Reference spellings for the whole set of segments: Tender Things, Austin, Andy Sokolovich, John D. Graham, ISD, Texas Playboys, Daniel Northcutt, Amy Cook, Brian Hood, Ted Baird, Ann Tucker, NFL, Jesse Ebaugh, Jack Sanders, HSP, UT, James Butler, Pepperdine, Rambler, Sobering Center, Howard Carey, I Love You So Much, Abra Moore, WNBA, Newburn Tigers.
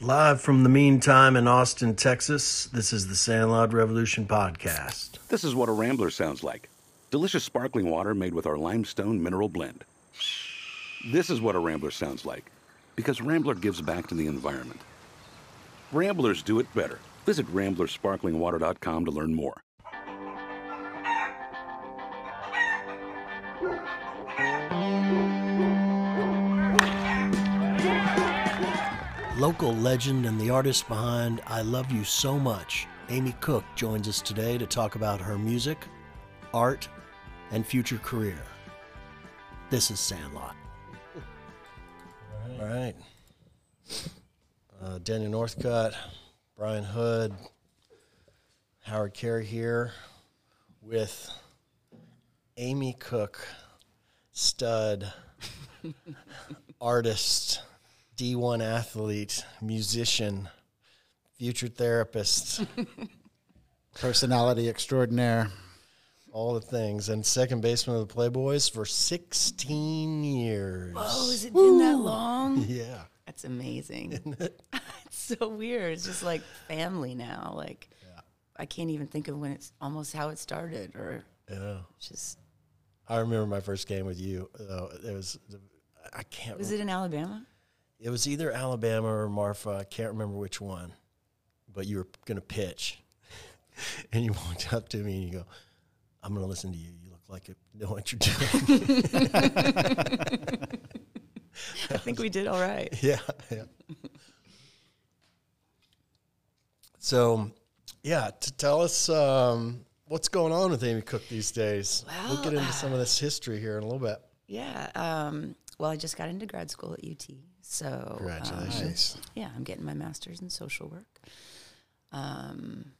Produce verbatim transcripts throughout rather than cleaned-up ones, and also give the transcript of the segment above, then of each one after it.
Live from the meantime in Austin, Texas, this is the Sandlot Revolution Podcast. This is what a Rambler sounds like. Delicious sparkling water made with our limestone mineral blend. This is what a Rambler sounds like, because Rambler gives back to the environment. Ramblers do it better. Visit rambler sparkling water dot com to learn more. Local legend and the artist behind I Love You So Much, Amy Cook, joins us today to talk about her music, art, and future career. This is Sandlot. All right. All right. Uh, Daniel Northcutt, Brian Hood, Howard Carey here with Amy Cook, stud, artist, D one athlete, musician, future therapist. Personality extraordinaire. All the things. And second baseman of the Playboys for sixteen years. Whoa, has it Woo. been that long? Yeah. That's amazing. Isn't it? It's so weird. It's just like family now. Like, yeah. I can't even think of when it's almost how it started. Or yeah. just. I remember my first game with you. Uh, it was, I can't Was remember. it in Alabama? It was either Alabama or Marfa. I can't remember which one, but you were going to pitch. And you walked up to me and you go, I'm going to listen to you. You look like you know what you're doing. I think we did all right. Yeah. yeah. So, yeah, to tell us um, what's going on with Amy Cook these days. Well, we'll get into some of this history here in a little bit. Yeah. Um, well, I just got into grad school at U T. So, congratulations. Um, yeah, I'm getting my master's in social work. Um,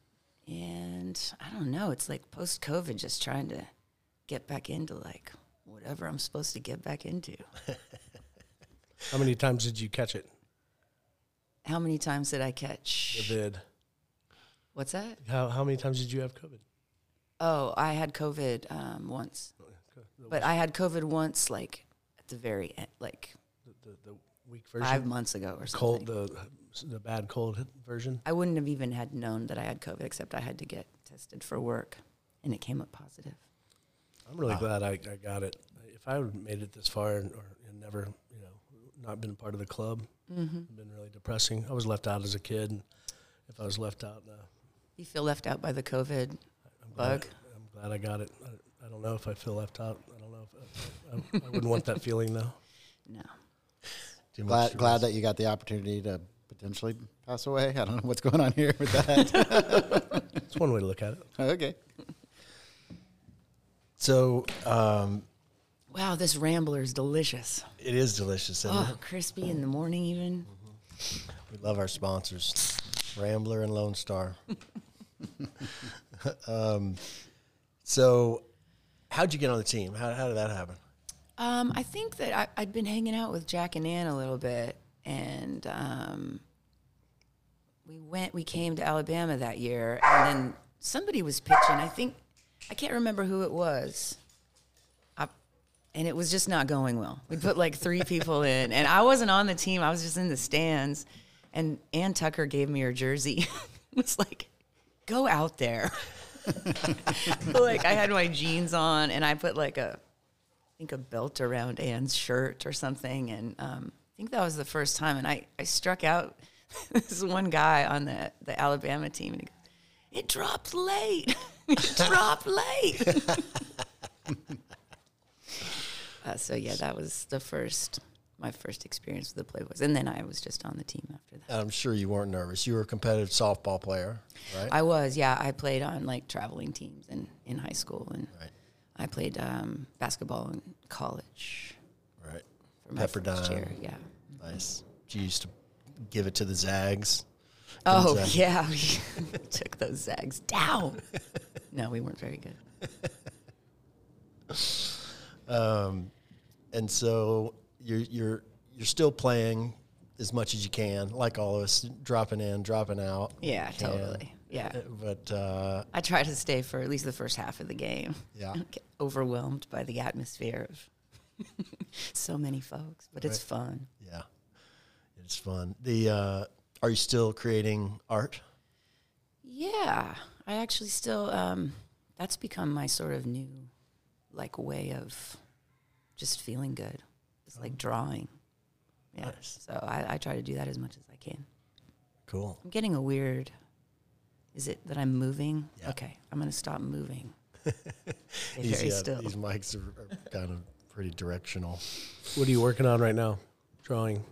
and I don't know, it's like post-COVID just trying to get back into like whatever I'm supposed to get back into. How many times did you catch it? How many times did I catch? You did. What's that? How, how many times did you have COVID? Oh, I had COVID um, once. Okay. But I had COVID once like at the very end, like the, the, the weak version? Five months ago or something. Cold, the, the bad cold version? I wouldn't have even had known that I had COVID, except I had to get tested for work, and it came up positive. I'm really wow. glad I, I got it. If I would have made it this far and, or, and never, you know, not been part of the club, mm-hmm. it would have been really depressing. I was left out as a kid. And if I was left out. Uh, you feel left out by the COVID I'm bug? Glad, I'm glad I got it. I, I don't know if I feel left out. I don't know if I, I, I wouldn't want that feeling, though. No. Glad, glad that you got the opportunity to potentially pass away. I don't know what's going on here with that. It's one way to look at it. Okay. So, um, wow, this Rambler is delicious. It is delicious, isn't oh, it? Crispy in the morning even. Mm-hmm. We love our sponsors, Rambler and Lone Star. um, so, how'd you get on the team? How, how did that happen? Um, I think that I, I'd been hanging out with Jack and Ann a little bit, and um, we went, we came to Alabama that year, and then somebody was pitching. I think, I can't remember who it was, I, and it was just not going well. We put like three people in, and I wasn't on the team. I was just in the stands, and Ann Tucker gave me her jersey. It was like, go out there. Like, I had my jeans on, and I put like a... I think a belt around Ann's shirt or something, and um, I think that was the first time. And I, I struck out this one guy on the, the Alabama team, and he goes, "It dropped late. It dropped late." uh, so yeah, that was the first my first experience with the Playboys, and then I was just on the team after that. I'm sure you weren't nervous. You were a competitive softball player, right? I was. Yeah, I played on like traveling teams and in high school and. Right. I played um, basketball in college. Right. For my Pepperdine. First year. Yeah. Nice. You used to give it to the Zags. Oh, Zags. Yeah. We took those Zags down. No, we weren't very good. um, and so you're, you're, you're still playing as much as you can, like all of us, dropping in, dropping out. Yeah, totally. Yeah, but uh, I try to stay for at least the first half of the game. Yeah, get overwhelmed by the atmosphere of so many folks, but right. It's fun. Yeah, it's fun. The uh, Are you still creating art? Yeah, I actually still, um, that's become my sort of new, like, way of just feeling good. It's oh. like drawing. Yeah. Nice. So I, I try to do that as much as I can. Cool. I'm getting a weird, is it that I'm moving? Yeah. Okay, I'm going to stop moving. He's, yeah, still. These mics are, are kind of pretty directional. What are you working on right now, drawing?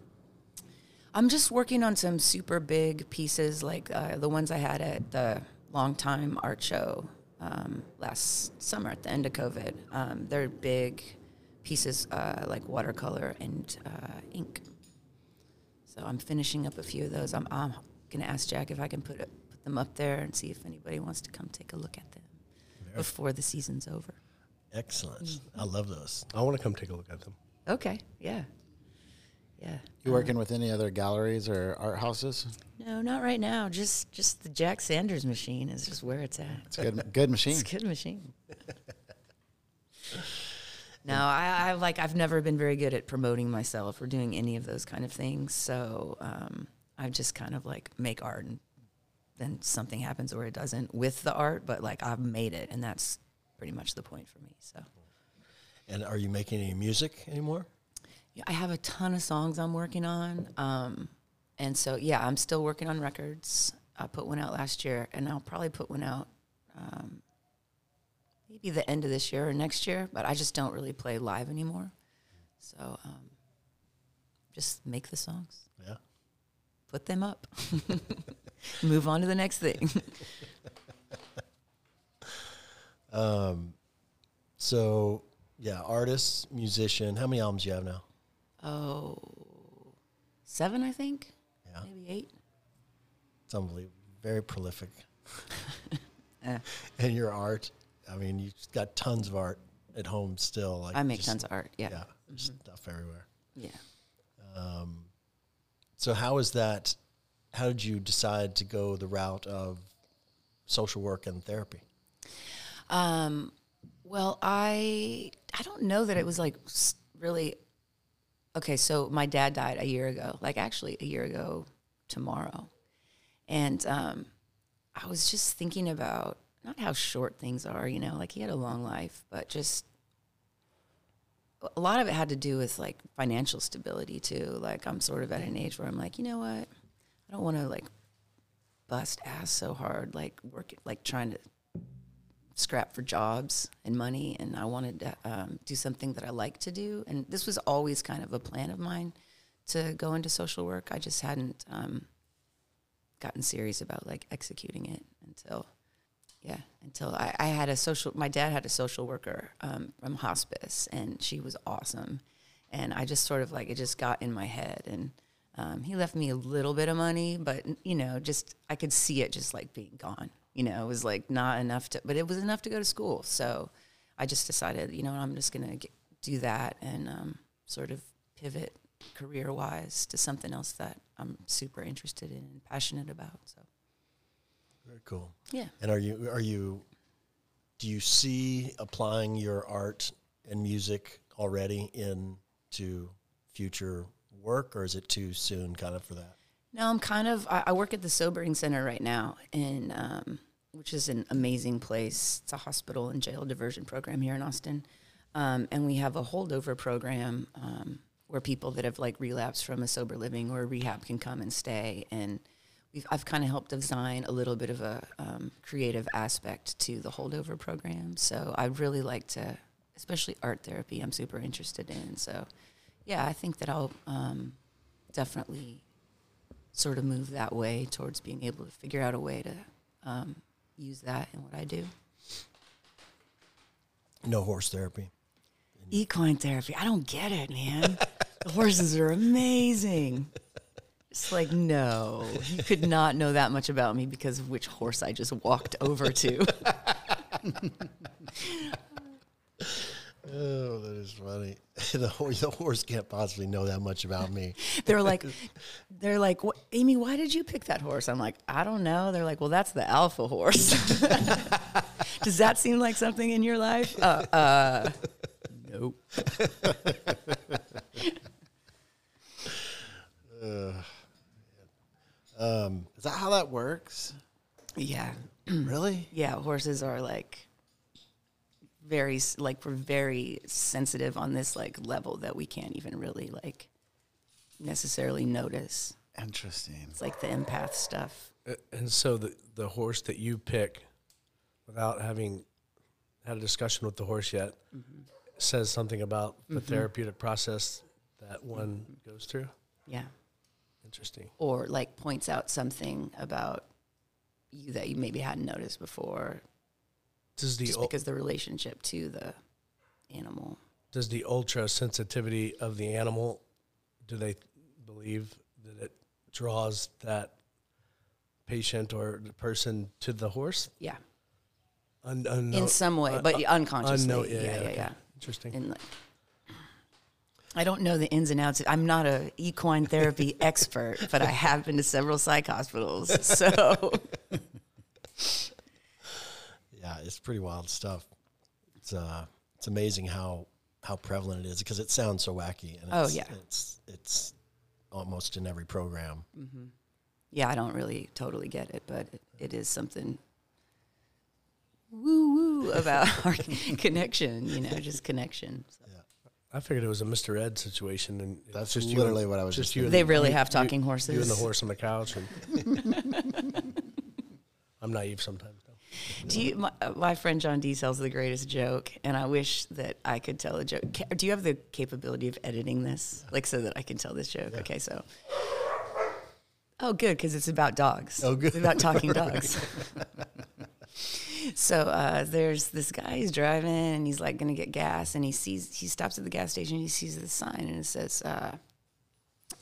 I'm just working on some super big pieces, like uh, the ones I had at the Longtime Art Show um, last summer at the end of COVID. Um, they're big pieces, uh, like watercolor and uh, ink. So I'm finishing up a few of those. I'm, I'm going to ask Jack if I can put, it, put them up there and see if anybody wants to come take a look at them there. Before the season's over. Excellent. Mm-hmm. I love those. I want to come take a look at them. Okay, yeah. Yeah. You working um, with any other galleries or art houses? No, not right now. Just just the Jack Sanders machine is just where it's at. It's a good, good machine. It's a good machine. No, I, I like I've never been very good at promoting myself or doing any of those kind of things. So um, I just kind of like make art, and then something happens or it doesn't with the art. But like I've made it, and that's pretty much the point for me. So. And are you making any music anymore? I have a ton of songs I'm working on. Um, and so, yeah, I'm still working on records. I put one out last year, and I'll probably put one out um, maybe the end of this year or next year, but I just don't really play live anymore. So um, just make the songs. Yeah. Put them up. Move on to the next thing. um. So, yeah, artist, musician. How many albums do you have now? Oh, seven, I think. Yeah. Maybe eight. It's unbelievable. Very prolific. eh. And your art, I mean, you've got tons of art at home still. Like I make just, tons of art, yeah. Yeah, mm-hmm. Stuff everywhere. Yeah. Um, so how is that, how did you decide to go the route of social work and therapy? Um, well, I, I don't know that it was like really... Okay, so my dad died a year ago, like actually a year ago tomorrow. And um, I was just thinking about not how short things are, you know, like he had a long life, but just a lot of it had to do with like financial stability too. Like I'm sort of at an age where I'm like, you know what? I don't want to like bust ass so hard, like work, like trying to scrap for jobs and money, and I wanted to um, do something that I like to do. And this was always kind of a plan of mine to go into social work. I just hadn't um, gotten serious about like executing it until, yeah, until I, I had a social, my dad had a social worker um, from hospice, and she was awesome. And I just sort of like, it just got in my head, and um, he left me a little bit of money, but you know, just, I could see it just like being gone. You know, it was like not enough to, but it was enough to go to school. So I just decided, you know, I'm just going to do that and um, sort of pivot career-wise to something else that I'm super interested in and passionate about. So very cool. Yeah. And are you, are you, do you see applying your art and music already into future work, or is it too soon kind of for that? No, I'm kind of, I, I work at the Sobering Center right now, and um, which is an amazing place. It's a hospital and jail diversion program here in Austin. Um, and we have a holdover program um, where people that have like relapsed from a sober living or rehab can come and stay. And we've, I've kind of helped design a little bit of a um, creative aspect to the holdover program. So I really like to, especially art therapy, I'm super interested in. So yeah, I think that I'll um, definitely sort of move that way towards being able to figure out a way to um, use that in what I do. No horse therapy. Equine therapy. I don't get it, man. The horses are amazing. It's like, no, you could not know that much about me because of which horse I just walked over to. Oh, that is funny. The horse, the horse can't possibly know that much about me. They're like, they're like, what, Amy, why did you pick that horse? I'm like, I don't know. They're like, well, that's the alpha horse. Does that seem like something in your life? Uh, uh, nope. uh, Um, is that how that works? Yeah. Really? Yeah. Horses are like very, like we're very sensitive on this like level that we can't even really like necessarily notice. Interesting. It's like the empath stuff. And so the, the horse that you pick without having had a discussion with the horse yet mm-hmm. says something about the mm-hmm. therapeutic process that one mm-hmm. goes through? Yeah. Interesting. Or like points out something about you that you maybe hadn't noticed before. Does the just because the relationship to the animal. Does the ultra sensitivity of the animal, do they believe that it draws that patient or the person to the horse? Yeah. Un unknown, in some way, un but un unconsciously. Unknown, yeah, yeah, yeah, yeah, yeah. Interesting. In like, I don't know the ins and outs. I'm not an equine therapy expert, but I have been to several psych hospitals. So, yeah, it's pretty wild stuff. It's uh, it's amazing how how prevalent it is because it sounds so wacky. And it's, oh yeah, it's it's almost in every program. Mm-hmm. Yeah, I don't really totally get it, but it, it is something woo-woo about our connection, you know, just connection. So. Yeah. I figured it was a Mister Ed situation. And that's just literally and, what I was just you They the, really you, have talking you, horses. You and the horse on the couch. And I'm naive sometimes, though. Do you, my, my friend John D tells the greatest joke, and I wish that I could tell a joke. Do you have the capability of editing this, like so that I can tell this joke? Yeah. Okay, so... Oh, good, because it's about dogs. Oh, good. It's about talking dogs. So uh, there's this guy, he's driving, and he's, like, going to get gas, and he sees he stops at the gas station, and he sees the sign, and it says, uh,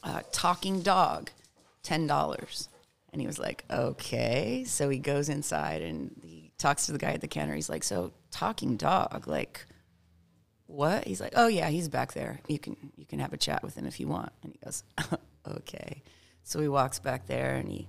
uh, talking dog, ten dollars. And he was like, okay. So he goes inside, and he talks to the guy at the counter. He's like, so talking dog, like, what? He's like, oh, yeah, he's back there. You can, you can have a chat with him if you want. And he goes, okay. So he walks back there, and he,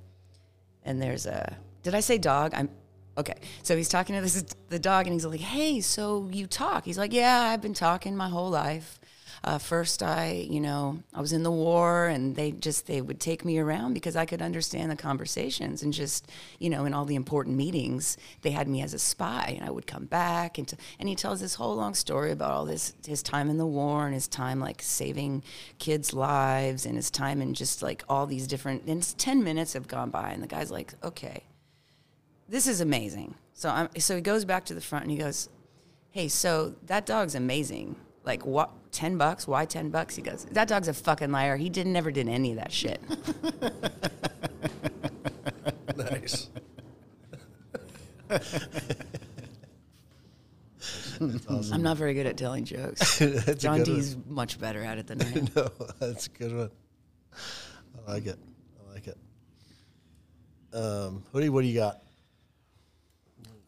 and there's a, did I say dog? I'm, okay. So he's talking to this, the dog, and he's like, hey, so you talk. He's like, yeah, I've been talking my whole life. Uh, first I, you know, I was in the war, and they just, they would take me around because I could understand the conversations, and just, you know, in all the important meetings, they had me as a spy, and I would come back, and, and he tells this whole long story about all this, his time in the war, and his time, like, saving kids' lives, and his time in just, like, all these different, and it's ten minutes have gone by, and the guy's like, okay, this is amazing. So I'm, so he goes back to the front, and he goes, hey, so that dog's amazing. Like, what, ten bucks? Why ten bucks? He goes, that dog's a fucking liar. He didn't, never did any of that shit. Nice. Awesome. I'm not very good at telling jokes. John D's one. Much better at it than I am. No, that's a good one. I like it. I like it. Um, what, do you, what do you got?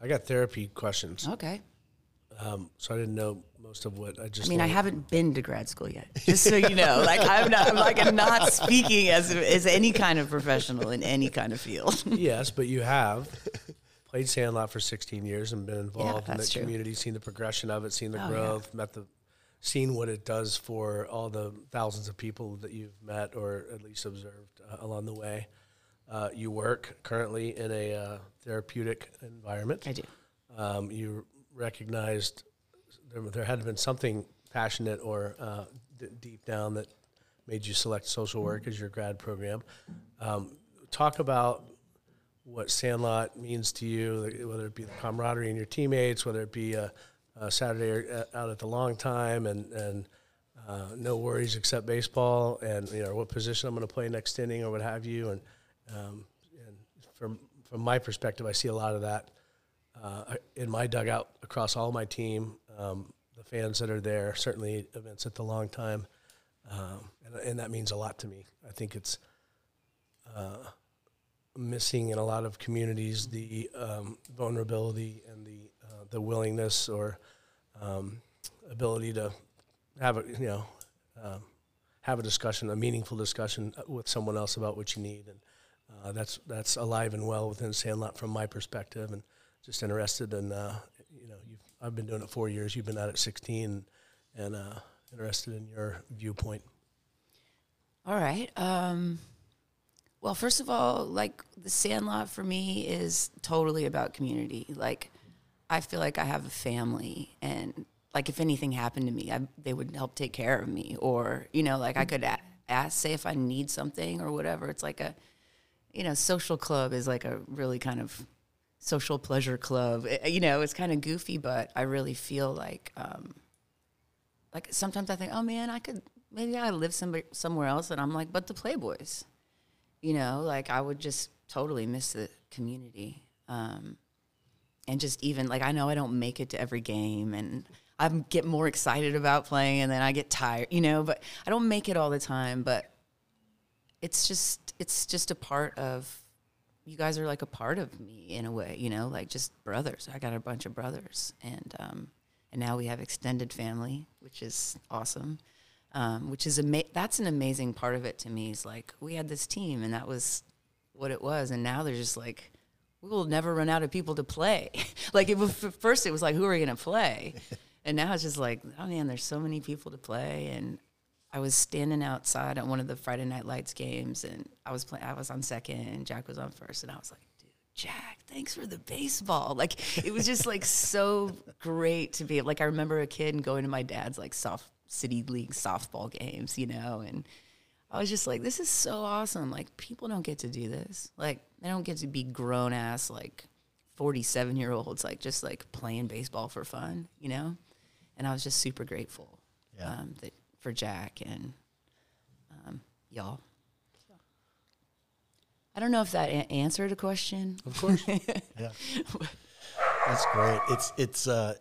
I got therapy questions. Okay. Um, so I didn't know most of what I just. I mean, learned. I haven't been to grad school yet. Just so you know, like I'm not, I'm like I'm not speaking as as any kind of professional in any kind of field. Yes, but you have played Sandlot for sixteen years and been involved yeah, in the true. community, seen the progression of it, seen the oh, growth, yeah. met the, seen what it does for all the thousands of people that you've met or at least observed uh, along the way. Uh, you work currently in a uh, therapeutic environment. I do. Um, you. recognized there, there had been something passionate or uh, d deep down that made you select social work as your grad program. Um, talk about what Sandlot means to you, whether it be the camaraderie in your teammates, whether it be a, a Saturday out at the long time and, and uh, no worries except baseball and, you know, what position I'm going to play next inning or what have you. And, um, and from, from my perspective, I see a lot of that Uh, in my dugout across all my team, um, the fans that are there, certainly events at the long time, um, and, and that means a lot to me. I think it's uh, missing in a lot of communities the um, vulnerability and the uh, the willingness or um, ability to have a you know um, have a discussion, a meaningful discussion with someone else about what you need, and uh, that's that's alive and well within Sandlot from my perspective. And just interested in, uh, you know, you've, I've been doing it four years. You've been at it sixteen, and uh, interested in your viewpoint. All right. Um, Well, first of all, like, the Sandlot for me is totally about community. Like, I feel like I have a family, and, like, if anything happened to me, I, they would help take care of me. Or, you know, like, I could a- ask, say if I need something or whatever. It's like a, you know, social club is like a really kind of social pleasure club. It, you know, it's kind of goofy, but I really feel like, um, like, sometimes I think, oh, man, I could, maybe I live somebody, somewhere else, and I'm like, but the Playboys. You know, like, I would just totally miss the community. Um, and just even, like, I know I don't make it to every game, and I get more excited about playing, and then I get tired, you know, but I don't make it all the time. But it's just, it's just a part of, you guys are, like, a part of me in a way, you know, like, just brothers. I got a bunch of brothers, and um, and now we have extended family, which is awesome. Um, which is ama- that's an amazing part of it to me, is like, we had this team and that was what it was, and now they're just like, we will never run out of people to play. Like, it was, first it was like, who are we going to play? And now it's just like, oh man, there's so many people to play. And I was standing outside at one of the Friday Night Lights games, and I was playing, I was on second and Jack was on first, and I was like, dude, Jack, thanks for the baseball. Like, it was just like so great to be, like, I remember a kid and going to my dad's, like, soft city league softball games, you know, and I was just like, this is so awesome. Like, people don't get to do this. Like, they don't get to be grown ass, like, forty-seven year olds, like, just like playing baseball for fun, you know? And I was just super grateful yeah. um, that for Jack and um, y'all. I don't know if that a- answered a question. Of course. Yeah. That's great. It's, it's, uh,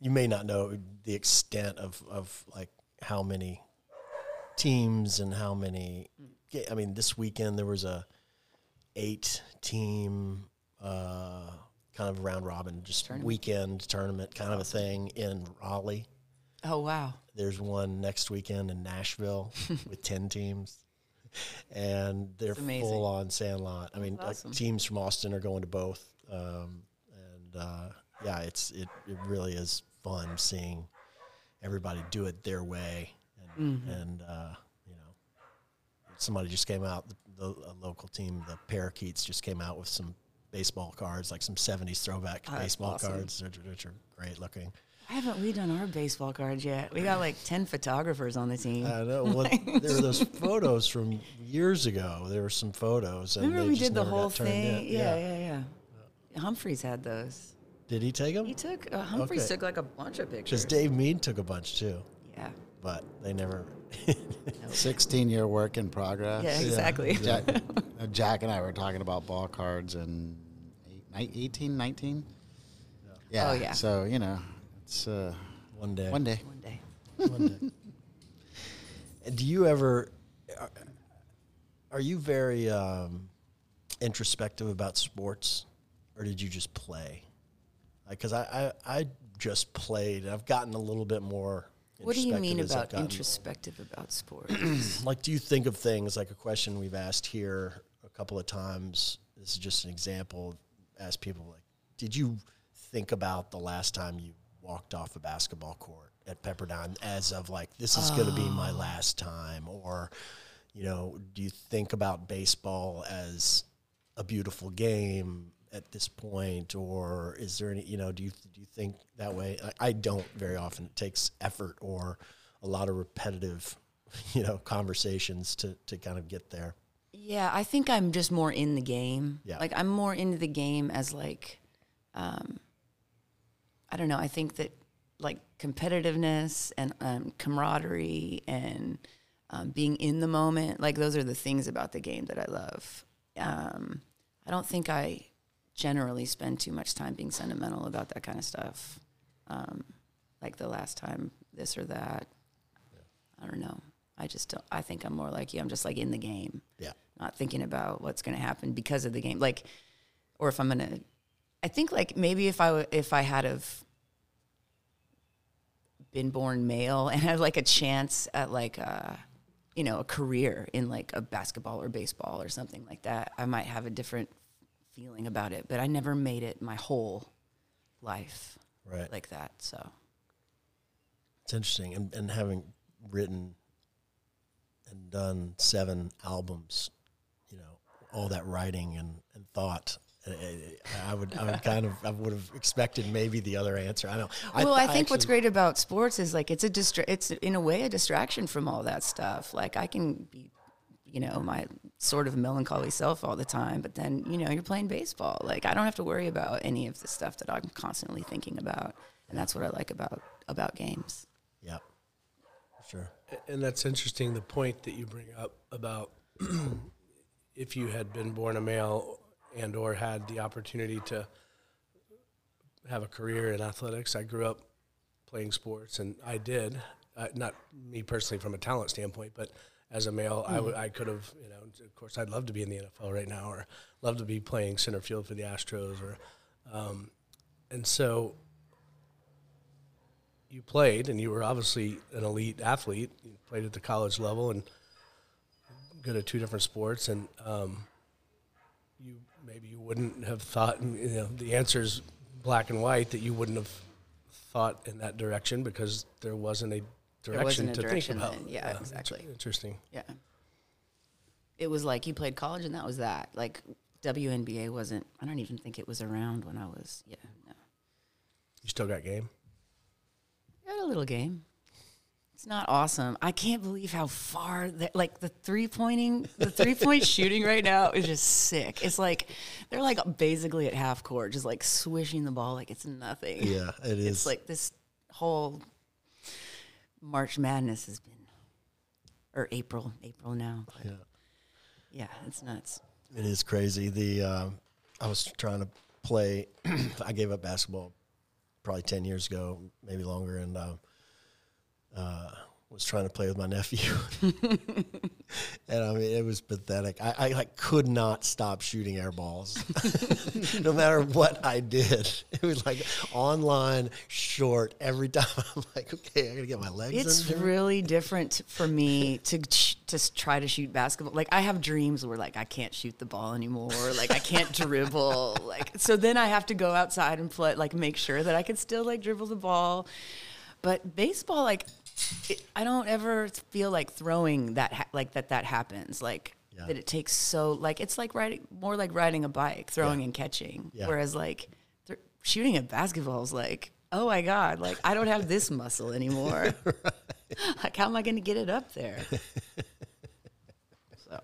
you may not know the extent of, of like how many teams and how many, I mean, this weekend there was a eight team uh, kind of round robin, just tournament. weekend tournament kind of a thing in Raleigh. Oh, wow. There's one next weekend in Nashville with ten teams, and they're full on Sandlot. I mean, awesome. Like, teams from Austin are going to both. Um, and uh, yeah, it's, it, it really is fun seeing everybody do it their way, and, mm-hmm. and uh, you know, somebody just came out, the, the a local team, the Parakeets, just came out with some baseball cards, like some seventies throwback oh, baseball awesome. cards, which, which are great looking. Why haven't we done our baseball cards yet? We got like ten photographers on the team. I know. Well, there were those photos from years ago. There were some photos, and remember they we just did the whole thing. Yeah, yeah, yeah, yeah, yeah. Humphreys had those. Did he take them? He took, uh, Humphreys okay. took like a bunch of pictures. Because Dave Mead took a bunch too. Yeah. But they never. sixteen year work in progress. Yeah, exactly. Yeah. Jack, Jack and I were talking about ball cards in eighteen, nineteen Yeah. yeah. Oh, yeah. So, you know, it's uh, one day. One day. One day. one day. Do you ever, are, are you very um, introspective about sports, or did you just play? Because I, I, I just played. I've gotten a little bit more introspective. What do you mean about introspective more. about sports? Like, do you think of things, like a question we've asked here a couple of times, this is just an example, ask people, like, did you think about the last time you walked off a basketball court at Pepperdine as of, like, this is oh. going to be my last time? Or, you know, do you think about baseball as a beautiful game at this point? Or is there any, you know, do you do you think that way? I, I don't very often. It takes effort or a lot of repetitive, you know, conversations to, to kind of get there. Yeah, I think I'm just more in the game. Yeah. Like, I'm more into the game as, like, um, I don't know, I think that, like, competitiveness and um, camaraderie and um, being in the moment, like, those are the things about the game that I love. Um, I don't think I... generally spend too much time being sentimental about that kind of stuff, um, like the last time this or that. Yeah. I don't know. I just don't. I think I'm more like you. I'm just, like, in the game. Yeah. Not thinking about what's going to happen because of the game, like, or if I'm gonna. I think, like, maybe if I w- if I had of been born male and had, like, a chance at, like, a, you know, a career in, like, a basketball or baseball or something like that, I might have a different feeling about it, but I never made it my whole life right. like that. So it's interesting. And, and having written and done seven albums, you know, all that writing and, and thought. I would, I would kind of, I would have expected maybe the other answer. I know. Well, I, I think I actually, what's great about sports is like it's a distra- it's in a way a distraction from all that stuff. Like I can be, you know, my sort of melancholy self all the time, but then you know you're playing baseball. Like I don't have to worry about any of the stuff that I'm constantly thinking about, and that's what I like about about games. Yeah, sure. And that's interesting. The point that you bring up about if you had been born a male and or had the opportunity to have a career in athletics. I grew up playing sports, and I did. Uh, not me personally from a talent standpoint, but as a male, mm-hmm. I, w- I could have, you know, of course I'd love to be in the N F L right now or love to be playing center field for the Astros. or, um, And so you played, and you were obviously an elite athlete. You played at the college level and good at two different sports, and um, you maybe you wouldn't have thought, you know, the answer's black and white, that you wouldn't have thought in that direction because there wasn't a direction wasn't a to direction think about. Then. Yeah, yeah, exactly. Interesting. Yeah. It was like you played college and that was that. Like W N B A wasn't, I don't even think it was around when I was, yeah, no. You still got game? I had a little game. It's not awesome. I can't believe how far that, like the three pointing, the three point shooting right now is just sick. It's like they're like basically at half court, just like swishing the ball like it's nothing. Yeah, it is. It's like this whole March Madness has been, or April, April now. Yeah, yeah, it's nuts. It is crazy. The uh, I was trying to play. I gave up basketball probably ten years ago, maybe longer, and. Uh, Uh, was trying to play with my nephew, and I mean it was pathetic. I, I like could not stop shooting air balls, no matter what I did. It was like online short every time. I'm like, okay, I gotta get my legs. It's in really different for me to to try to shoot basketball. Like I have dreams where like I can't shoot the ball anymore. Like I can't dribble. Like so then I have to go outside and play. Like make sure that I can still like dribble the ball. But baseball, like, it, I don't ever feel like throwing that, ha- like, that that happens. Like, yeah. that it takes so, like, it's like riding, more like riding a bike, throwing yeah. and catching. Yeah. Whereas, like, th- shooting a basketball is like, oh, my God, like, I don't have this muscle anymore. Right. Like, how am I going to get it up there? So,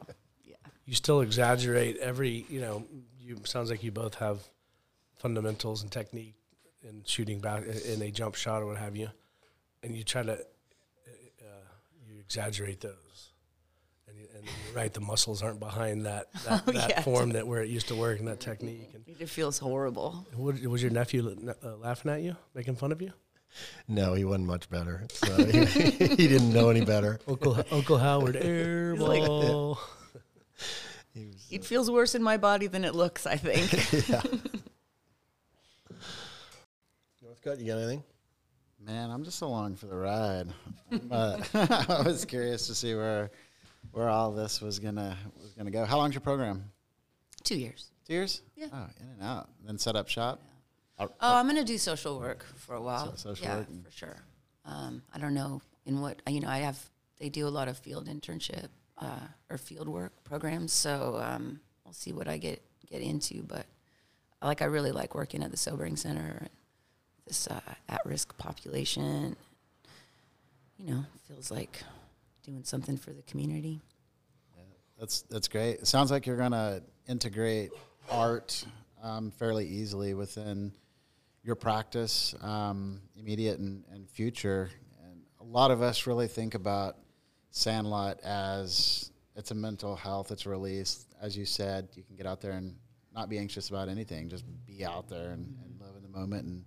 yeah. You still exaggerate every, you know, you sounds like you both have fundamentals and technique in shooting back in a jump shot or what have you. And you try to, uh, you exaggerate those, and, you, and you're right. The muscles aren't behind that that, oh, that yeah. form that where it used to work and that technique. And it feels horrible. What, was your nephew uh, laughing at you, making fun of you? No, he wasn't much better. So he, he didn't know any better. Uncle Uncle Howard airball. Like, he was, it uh, feels worse in my body than it looks, I think. Yeah. Northcutt, you got anything? Man, I'm just along for the ride. But I was curious to see where where all this was gonna was gonna go. How long's your program? Two years. Two years? Yeah. Oh, in and out. Then set up shop. Yeah. Oh, I'm gonna do social work for a while. So, social yeah, work for sure. Um, I don't know in what you know. I have they do a lot of field internship uh, or field work programs. So um, we'll see what I get get into. But like, I really like working at the Sobering Center. This uh, at-risk population, you know, feels like doing something for the community. Yeah, that's that's great. It sounds like you're going to integrate art um, fairly easily within your practice, um, immediate and, and future. And a lot of us really think about Sandlot as it's a mental health, it's a release. As you said, you can get out there and not be anxious about anything, just be out there and, mm-hmm. and live in the moment and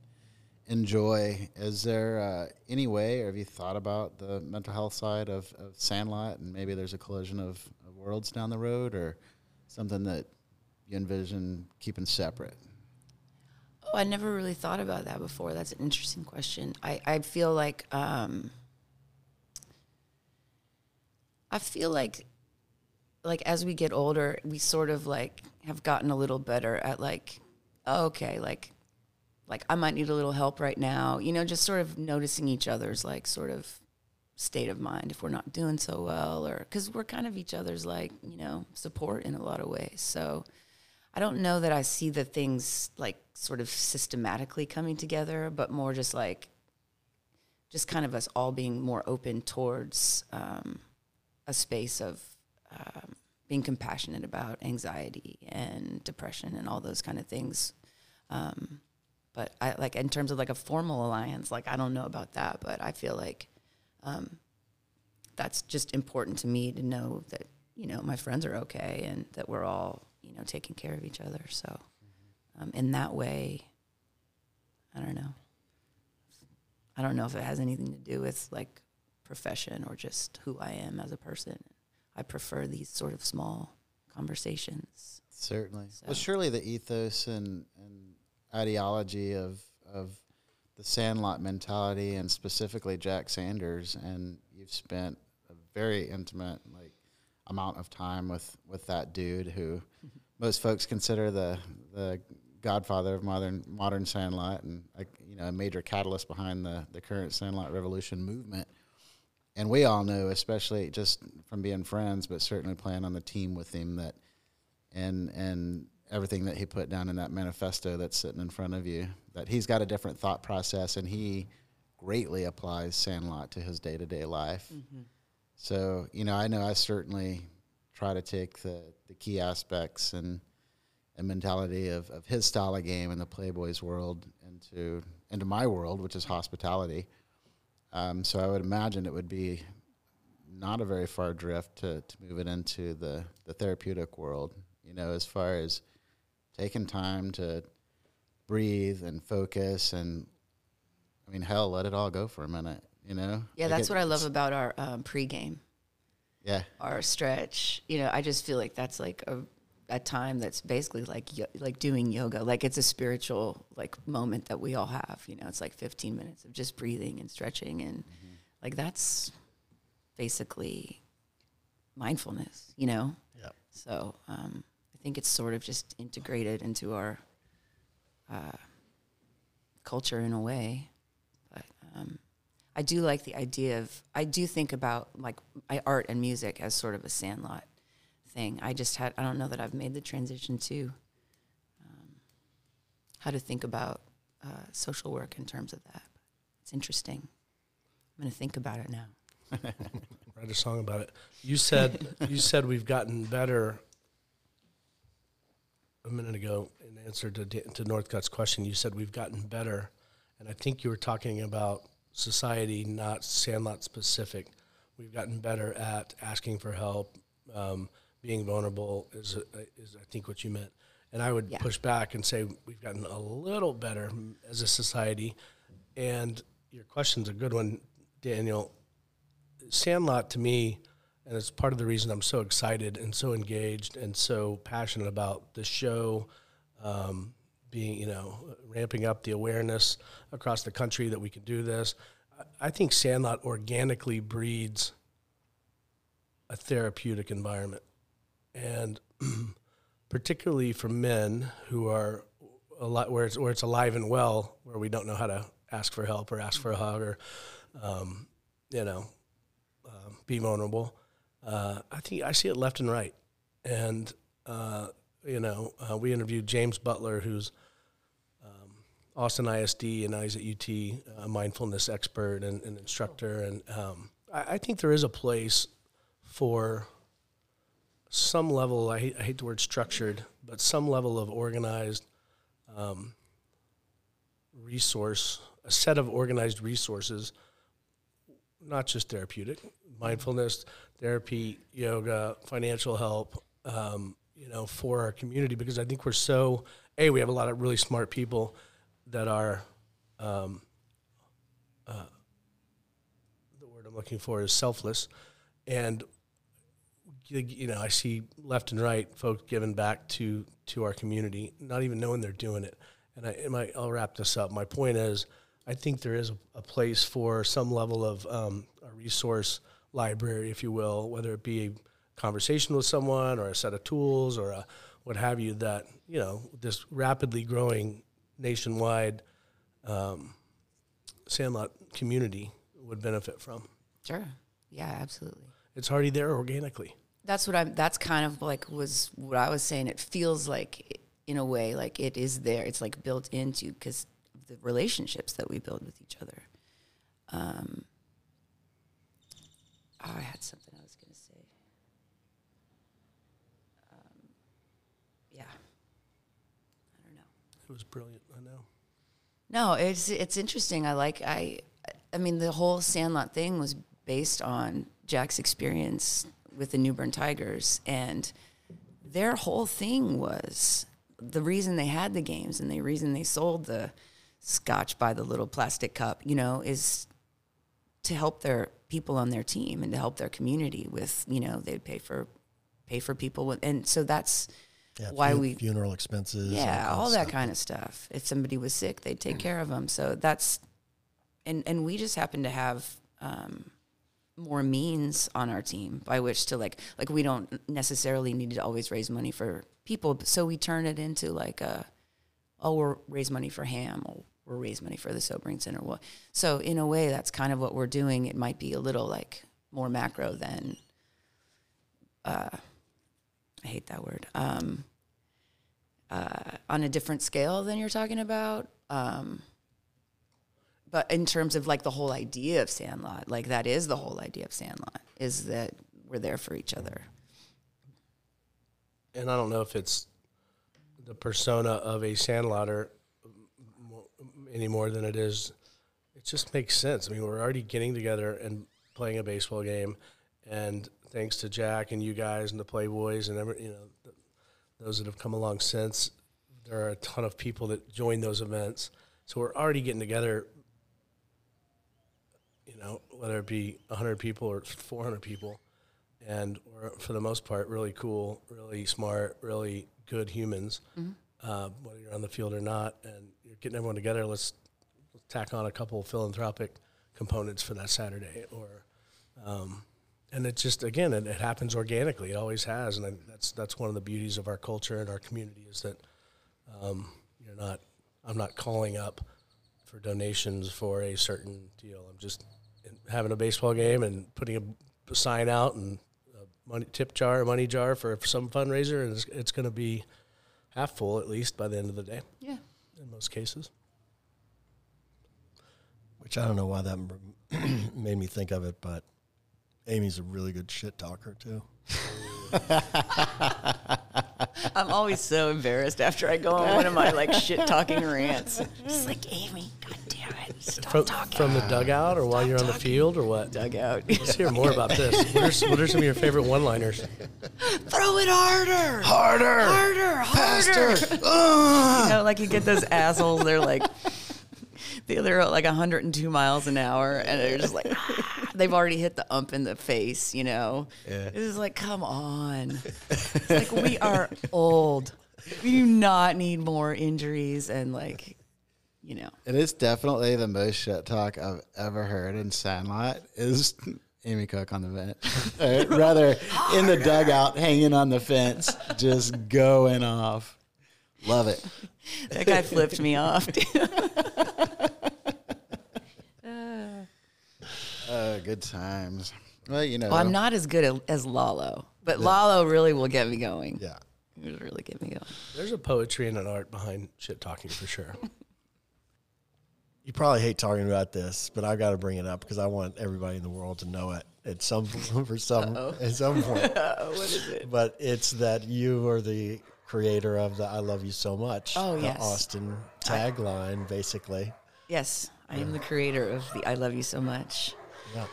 enjoy. Is there uh, any way, or have you thought about the mental health side of, of Sandlot, and maybe there's a collision of, of worlds down the road, or something that you envision keeping separate? Oh, I never really thought about that before. That's an interesting question. I, I feel like um, I feel like like as we get older, we sort of like have gotten a little better at like, oh, okay, like. Like, I might need a little help right now, you know, just sort of noticing each other's, like, sort of state of mind if we're not doing so well, or because we're kind of each other's, like, you know, support in a lot of ways. So I don't know that I see the things like sort of systematically coming together, but more just like just kind of us all being more open towards um, a space of um, being compassionate about anxiety and depression and all those kind of things. Um, but I like in terms of like a formal alliance, like I don't know about that, but I feel like Um, that's just important to me to know that, you know, my friends are okay and that we're all, you know, taking care of each other. So um, in that way, I don't know. I don't know if it has anything to do with like profession or just who I am as a person. I prefer these sort of small conversations. Certainly. So. Well, surely the ethos and, and ideology of, of, the Sandlot mentality, and specifically Jack Sanders, and you've spent a very intimate like amount of time with, with that dude who most folks consider the the godfather of modern modern Sandlot, and a, you know a major catalyst behind the the current Sandlot Revolution movement. And we all know, especially just from being friends, but certainly playing on the team with him, that and and. everything that he put down in that manifesto that's sitting in front of you, that he's got a different thought process, and he greatly applies Sandlot to his day-to-day life. Mm-hmm. So, you know, I know I certainly try to take the, the key aspects and, and mentality of, of his style of game in the Playboys world into, into my world, which is hospitality. Um, so I would imagine it would be not a very far drift to, to move it into the, the therapeutic world, you know, as far as taking time to breathe and focus and, I mean, hell, let it all go for a minute, you know? Yeah, like that's it, what I love about our um, pregame. Yeah. Our stretch. You know, I just feel like that's like a, a time that's basically like yo- like doing yoga. Like it's a spiritual like moment that we all have, you know? It's like fifteen minutes of just breathing and stretching. And mm-hmm. like that's basically mindfulness, you know? Yeah. So, um. I think it's sort of just integrated into our uh, culture in a way. But um, I do like the idea of, I do think about like my art and music as sort of a Sandlot thing. I just had, I don't know that I've made the transition to um, how to think about uh, social work in terms of that. It's interesting. I'm going to think about it now. Write a song about it. You said, you said we've gotten better. A minute ago, in answer to to Northcutt's question, you said we've gotten better, and I think you were talking about society, not Sandlot specific. We've gotten better at asking for help, um, being vulnerable is a, is I think what you meant. And I would yeah. push back and say we've gotten a little better as a society. And your question's a good one, Daniel. Sandlot to me. And it's part of the reason I'm so excited and so engaged and so passionate about the show um, being, you know, ramping up the awareness across the country that we can do this. I think Sandlot organically breeds a therapeutic environment. And particularly for men who are, a lot, where it's, where it's alive and well, where we don't know how to ask for help or ask for a hug or, um, you know, uh, be vulnerable. Uh, I think I see it left and right. And, uh, you know, uh, we interviewed James Butler, who's um, Austin I S D, and now he's at U T, a mindfulness expert and, and instructor. And um, I, I think there is a place for some level, I hate, I hate the word structured, but some level of organized um, resource, a set of organized resources, not just therapeutic, mindfulness, therapy, yoga, financial help, um, you know, for our community, because I think we're so, A, we have a lot of really smart people that are, um, uh, the word I'm looking for is selfless. And, you know, I see left and right folks giving back to, to our community, not even knowing they're doing it. And I, and I I'll wrap this up. My point is, I think there is a, a place for some level of um, a resource library, if you will, whether it be a conversation with someone or a set of tools or a what have you, that, you know, this rapidly growing nationwide um, Sandlot community would benefit from. Sure. Yeah, absolutely. It's already there organically. That's what I'm, that's kind of like was what I was saying. It feels like, in a way, like it is there. It's like built into, because the relationships that we build with each other. Um, oh, I had something I was going to say. Um, yeah. I don't know. It was brilliant, I know. No, it's it's interesting. I like, I, I mean, the whole Sandlot thing was based on Jack's experience with the Newburn Tigers, and their whole thing was the reason they had the games and the reason they sold the scotch by the little plastic cup, you know, is to help their people on their team and to help their community with, you know, they'd pay for pay for people. With, and so that's yeah, why fun, we... Funeral expenses. Yeah, all, all that kind of stuff. If somebody was sick, they'd take mm. care of them. So that's... And, and we just happen to have... Um, more means on our team by which to like, like we don't necessarily need to always raise money for people. So we turn it into like a, oh, we'll raise money for ham, or we'll raise money for the Sobering Center. Well, so in a way that's kind of what we're doing. It might be a little like more macro than, uh, I hate that word, um, uh, on a different scale than you're talking about. Um, But in terms of, like, the whole idea of Sandlot, like, that is the whole idea of Sandlot, is that we're there for each other. And I don't know if it's the persona of a Sandlotter any more than it is. It just makes sense. I mean, we're already getting together and playing a baseball game, and thanks to Jack and you guys and the Playboys and, every, you know, th those that have come along since, there are a ton of people that join those events. So we're already getting together, you know, whether it be a hundred people or four hundred people, and we're, for the most part, really cool, really smart, really good humans, mm-hmm. uh, whether you're on the field or not, and you're getting everyone together. Let's, let's tack on a couple of philanthropic components for that Saturday. or, um, And it just, again, it, it happens organically. It always has, and I, that's that's one of the beauties of our culture and our community is that um, you're not, I'm not calling up for donations for a certain deal. I'm just... having a baseball game and putting a, a sign out and a money tip jar, a money jar for, for some fundraiser, and it's, it's going to be half full at least by the end of the day. Yeah, in most cases. Which I don't know why that made me think of it, but Amy's a really good shit talker too. I'm always so embarrassed after I go on one of my like shit talking rants. Just like, Amy, God damn it, stop from, talking. From the dugout, or stop while you're talking. On the field, or what? Dugout. Let's hear more about this. What are, what are some of your favorite one-liners? Throw it harder, harder, harder, harder, faster. Uh. You know, like you get those assholes. They're like, they're like a hundred and two miles an hour, and they're just like. They've already hit the ump in the face, you know. Yeah. It was like, come on. It's like, we are old. We do not need more injuries and, like, you know. It is definitely the most shit talk I've ever heard in Sandlot is Amy Cook on the bench. Or rather, in the dugout, hanging on the fence, just going off. Love it. That guy flipped me off, dude. Uh, good times. Well, you know. Well, I'm not as good as Lalo, but Lalo really will get me going. Yeah. It will really get me going. There's a poetry and an art behind shit talking for sure. You probably hate talking about this, but I've got to bring it up because I want everybody in the world to know it at some for some uh -oh. at some point. What is it? But it's that you are the creator of the I Love You So Much. Oh, the yes. Austin tagline, I, basically. Yes. I yeah. am the creator of the I Love You So Much. Yeah.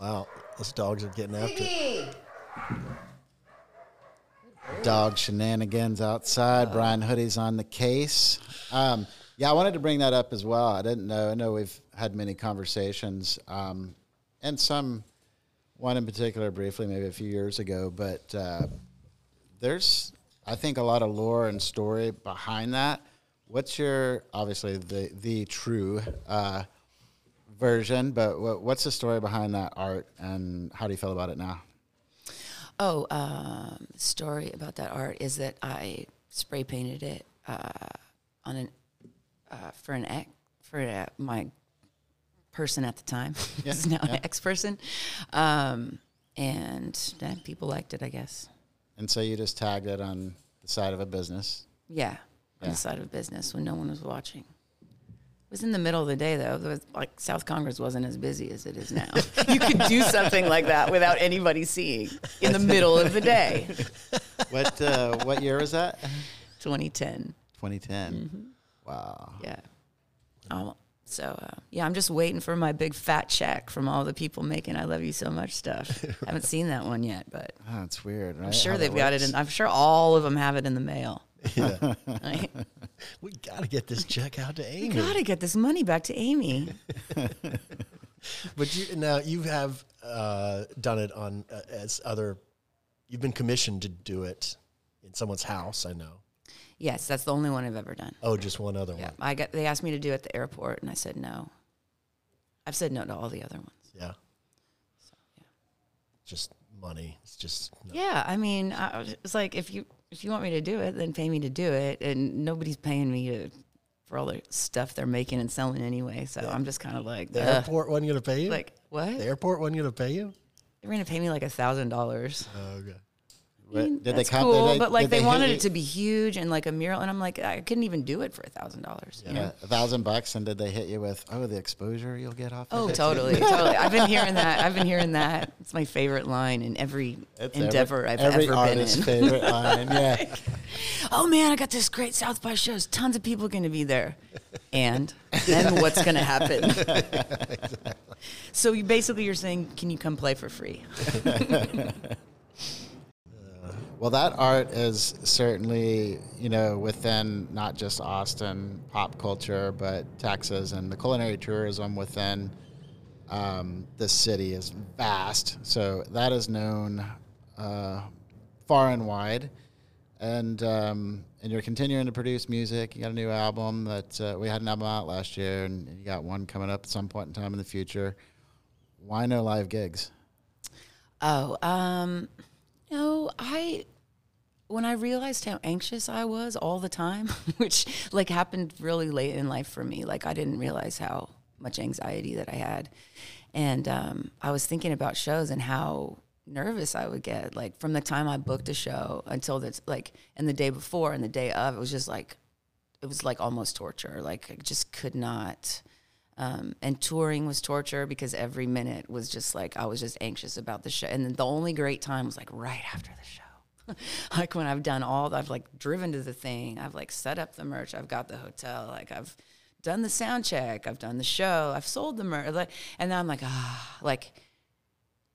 Wow, those dogs are getting after it. Dog shenanigans outside. Uh, Brian Hoodie's on the case. Um, yeah, I wanted to bring that up as well. I didn't know. I know we've had many conversations, um, and some, one in particular briefly, maybe a few years ago, but uh, there's, I think, a lot of lore and story behind that. What's your, obviously, the, the true... Uh, version, but what's the story behind that art, and how do you feel about it now? Oh, um, the story about that art is that I spray painted it uh, on an uh, for an ex for a, my person at the time. Yeah. He's now yeah. an ex-person. Um, and yeah, people liked it, I guess. And so you just tagged it on the side of a business. Yeah, yeah. On the side of a business when no one was watching. It was in the middle of the day, though. There was, like, South Congress wasn't as busy as it is now. You could do something like that without anybody seeing in the middle of the day. What uh, what year was that? twenty ten twenty ten Mm-hmm. Wow. Yeah. Um, so, uh, yeah, I'm just waiting for my big fat check from all the people making I Love You So Much stuff. Right. Haven't seen that one yet, but. Oh, it's weird, right? I'm sure How they've got works. it in. I'm sure all of them have it in the mail. Yeah. Right? We got to get this check out to Amy. We got to get this money back to Amy. But you, now you have uh, done it on uh, as other, you've been commissioned to do it in someone's house, I know. Yes, that's the only one I've ever done. Oh, just one other yeah, one. I got, they asked me to do it at the airport, and I said no. I've said no to all the other ones. Yeah. So, yeah. Just money. It's just. No. Yeah, I mean, I, it's like if you. If you want me to do it, then pay me to do it. And nobody's paying me to, for all the stuff they're making and selling anyway. So yeah. I'm just kind of like. The Ugh. airport wasn't going to pay you? Like, what? The airport wasn't going to pay you? They were going to pay me like one thousand dollars Oh, okay. I mean, did that's they cool, did they, but like they, they wanted it to be huge and like a mural. And I'm like, I couldn't even do it for one thousand dollars Yeah, you know? a thousand bucks And did they hit you with, oh, the exposure you'll get off oh, of it? Oh, totally, totally. I've been hearing that. I've been hearing that. It's my favorite line in every it's endeavor every, I've every ever been in. Every artist's favorite line, yeah. Like, oh, man, I got this great South by shows. Tons of people going to be there. And then what's going to happen? Exactly. So you basically you're saying, can you come play for free? Well, that art is certainly, you know, within not just Austin pop culture, but Texas and the culinary tourism within um, this city is vast. So that is known uh, far and wide. And um, and you're continuing to produce music. You got a new album that uh, we had an album out last year, and you got one coming up at some point in time in the future. Why no live gigs? Oh, um... No, I, when I realized how anxious I was all the time, which like happened really late in life for me, like I didn't realize how much anxiety that I had. And um, I was thinking about shows and how nervous I would get, like from the time I booked a show until that's like, and the day before and the day of, it was just like, it was like almost torture. Like I just could not. Um, and touring was torture because every minute was just like, I was just anxious about the show. And then the only great time was like right after the show. Like when I've done all, I've like driven to the thing. I've like set up the merch. I've got the hotel. Like I've done the sound check. I've done the show. I've sold the merch. Like, and then I'm like, ah, like,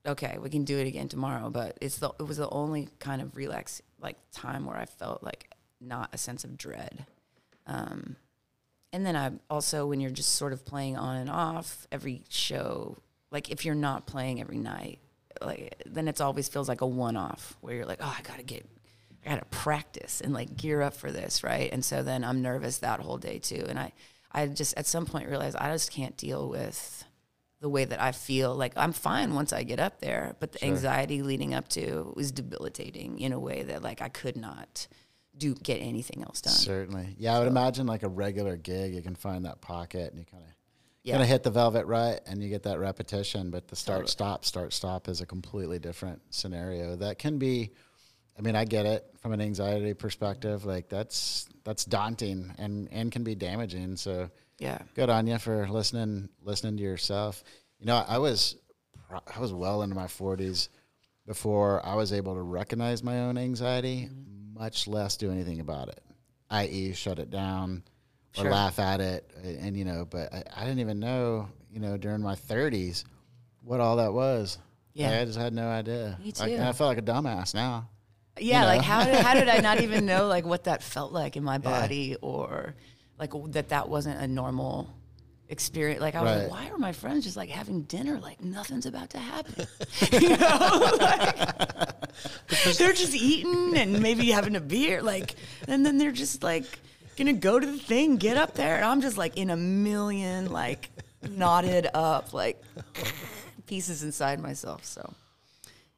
okay, we can do it again tomorrow. But it's the, it was the only kind of relaxed like time where I felt like not a sense of dread. Um, And then I also, when you're just sort of playing on and off every show, like if you're not playing every night, like then it's always feels like a one-off where you're like, oh, I gotta get, I gotta practice and like gear up for this, right? And so then I'm nervous that whole day too. And I, I just at some point realized I just can't deal with the way that I feel. Like I'm fine once I get up there, but the sure. anxiety leading up to was debilitating in a way that like I could not do get anything else done. Certainly. Yeah, so. I would imagine like a regular gig, you can find that pocket and you kind of yeah. kind of hit the velvet rut and you get that repetition, but the start, totally. stop, start, stop is a completely different scenario. That can be, I mean, I get it from an anxiety perspective, like that's that's daunting and, and can be damaging. So yeah, good on you for listening listening to yourself. You know, I was I was well into my forties before I was able to recognize my own anxiety. Mm-hmm. Much less do anything about it, that is shut it down or sure. laugh at it. And, you know, but I, I didn't even know, you know, during my thirties what all that was. Yeah. Like, I just had no idea. Me too. Like, and I felt like a dumbass now. Yeah, you know? Like how did, how did I not even know, like, what that felt like in my body yeah. or, like, that that wasn't a normal experience. Like, I was right. like, why are my friends just, like, having dinner like nothing's about to happen? You know? Like, they're just eating and maybe having a beer, like, and then they're just like gonna go to the thing, get up there, and I'm just like in a million like knotted up like pieces inside myself. So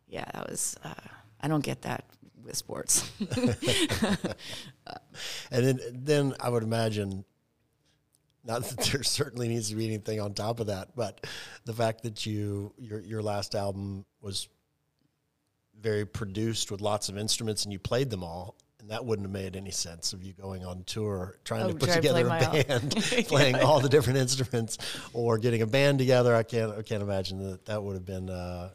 yeah, that was uh, I don't get that with sports. And then then I would imagine Not that there certainly needs to be anything on top of that, but the fact that you your your last album was very produced with lots of instruments and you played them all, and that wouldn't have made any sense of you going on tour trying oh, to put together to a band, playing yeah. all the different instruments, or getting a band together. I can't I can't imagine that that would have been uh,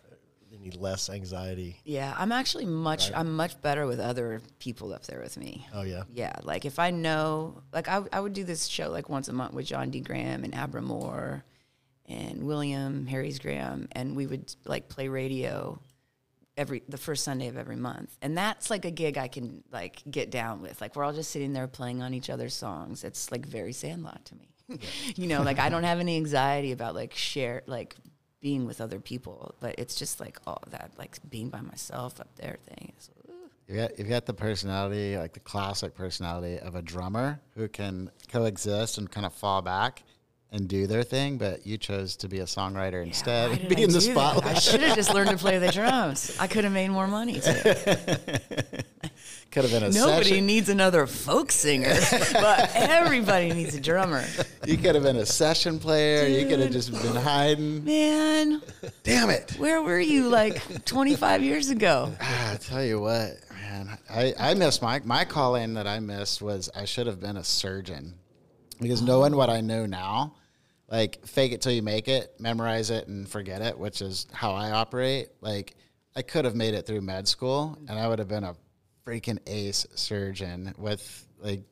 any less anxiety. Yeah, I'm actually much right? I'm much better with other people up there with me. Oh yeah, yeah. Like if I know, like I I would do this show like once a month with John D. Graham and Abra Moore, and William Harry's Graham, and we would like play radio every the first Sunday of every month, and that's like a gig I can like get down with. Like we're all just sitting there playing on each other's songs. It's like very Sandlot to me, yeah. you know. Like I don't have any anxiety about like share like being with other people, but it's just like all that like being by myself up there thing. Is, you got you got the personality, like the classic personality of a drummer who can coexist and kind of fall back and do their thing, but you chose to be a songwriter yeah, instead of being in the spotlight. That? I should have just learned to play the drums. I could have made more money today. Could have been a Nobody session. Needs another folk singer, but everybody needs a drummer. You could have been a session player. Dude. You could have just been hiding. Man. Damn it. Where were you like twenty-five years ago? Ah, I tell you what, man. I, I missed my, my calling that I missed was I should have been a surgeon. Because knowing what I know now, like fake it till you make it, memorize it and forget it, which is how I operate. Like I could have made it through med school and I would have been a freaking ace surgeon with like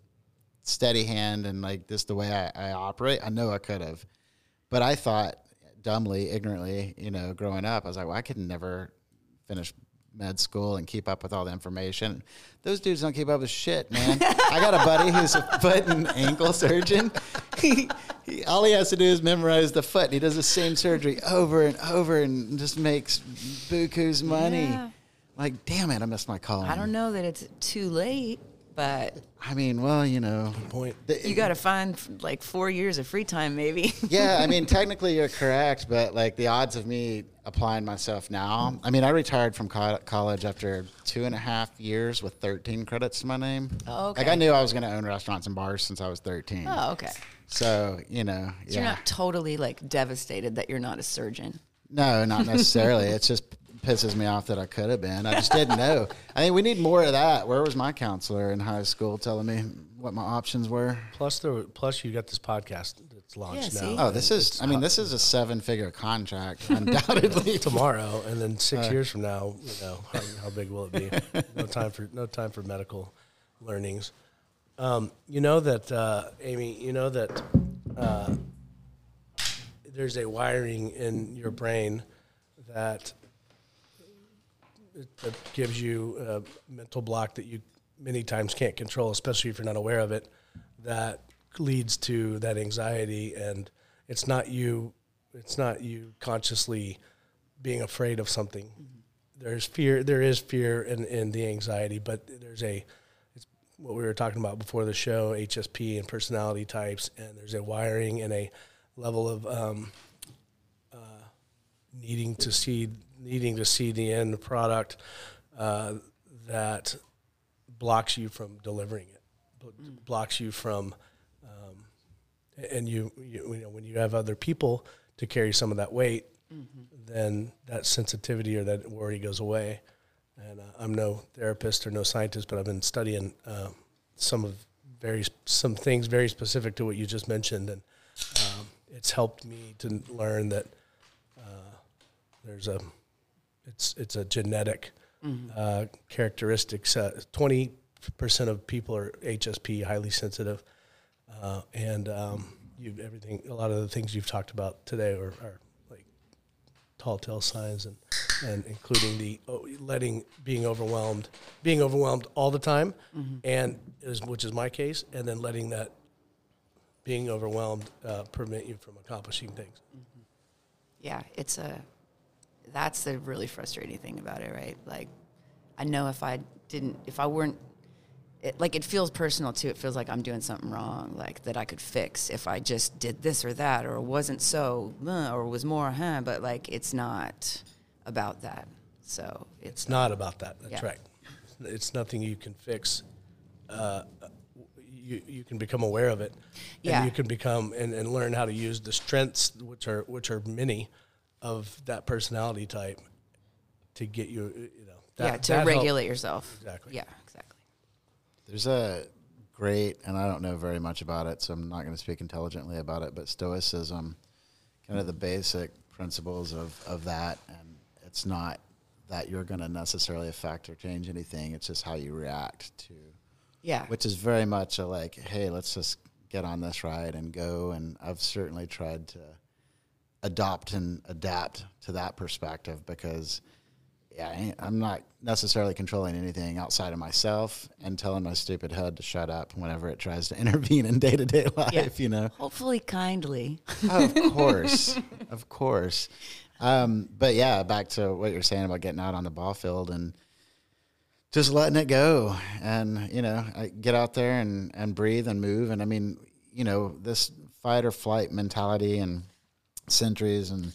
steady hand and like this the way I, I operate. I know I could have. But I thought dumbly, ignorantly, you know, growing up, I was like, well, I could never finish med school and keep up with all the information. Those dudes don't keep up with shit, man. I got a buddy who's a foot and ankle surgeon. He, he, all he has to do is memorize the foot. He does the same surgery over and over and just makes buku's money. Yeah. Like, damn it, I missed my calling. I don't know that it's too late, but I mean, well, you know, point. You got to find like four years of free time, maybe. Yeah, I mean, technically you're correct, but like the odds of me applying myself now. I mean, I retired from co- college after two and a half years with thirteen credits to my name. Oh, okay. Like I knew I was going to own restaurants and bars since I was thirteen. Oh, okay. So you know, so yeah. You're not totally like devastated that you're not a surgeon. No, not necessarily. It's just. Pisses me off that I could have been. I just didn't know. I think we need more of that. Where was my counselor in high school telling me what my options were? Plus, there, plus you got this podcast that's launched yeah, now. Oh, this is, it's I mean, this is a seven-figure contract, undoubtedly. Tomorrow, and then six uh, years from now, you know, how, how big will it be? No time for no time for medical learnings. Um, you know that, uh, Amy, you know that uh, there's a wiring in your brain that that gives you a mental block that you many times can't control, especially if you're not aware of it, that leads to that anxiety. And it's not you, it's not you consciously being afraid of something. Mm-hmm. There's fear, there is fear in, in the anxiety, but there's a, it's what we were talking about before the show, H S P and personality types, and there's a wiring and a level of um, uh, needing to see needing to see the end product uh, that blocks you from delivering it, b- mm. blocks you from, um, and you, you, you know, when you have other people to carry some of that weight, mm-hmm. then that sensitivity or that worry goes away. And uh, I'm no therapist or no scientist, but I've been studying uh, some of very, some things very specific to what you just mentioned. And um, it's helped me to learn that uh, there's a, It's it's a genetic mm-hmm. uh, characteristic. twenty percent of people are H S P, highly sensitive, uh, and um, you everything. A lot of the things you've talked about today are, are like tall tale signs, and, and including the oh, letting being overwhelmed, being overwhelmed all the time, mm-hmm. and is, which is my case, and then letting that being overwhelmed uh, prevent you from accomplishing things. Mm-hmm. Yeah, it's a. That's the really frustrating thing about it, right? Like, I know if I didn't, if I weren't, it, like, it feels personal, too. It feels like I'm doing something wrong, like, that I could fix if I just did this or that or wasn't so, or was more, huh? But, like, it's not about that. So It's, it's not about that. That's yeah. right. It's nothing you can fix. Uh, you, you can become aware of it. Yeah. And you can become and, and learn how to use the strengths, which are which are many, of that personality type to get you, you know. That, yeah, to that regulate help. Yourself. Exactly. Yeah, exactly. There's a great, and I don't know very much about it, so I'm not going to speak intelligently about it, but Stoicism, kind of the basic principles of, of that, and it's not that you're going to necessarily affect or change anything. It's just how you react to. Yeah. Which is very much a like, hey, let's just get on this ride and go. And I've certainly tried to adopt and adapt to that perspective because, yeah, I ain't, I'm not necessarily controlling anything outside of myself and telling my stupid head to shut up whenever it tries to intervene in day-to-day life, yeah. you know. Hopefully kindly. Oh, of course. Of course. Um, but, yeah, back to what you're saying about getting out on the ball field and just letting it go and, you know, I get out there and, and breathe and move. And, I mean, you know, this fight or flight mentality and centuries and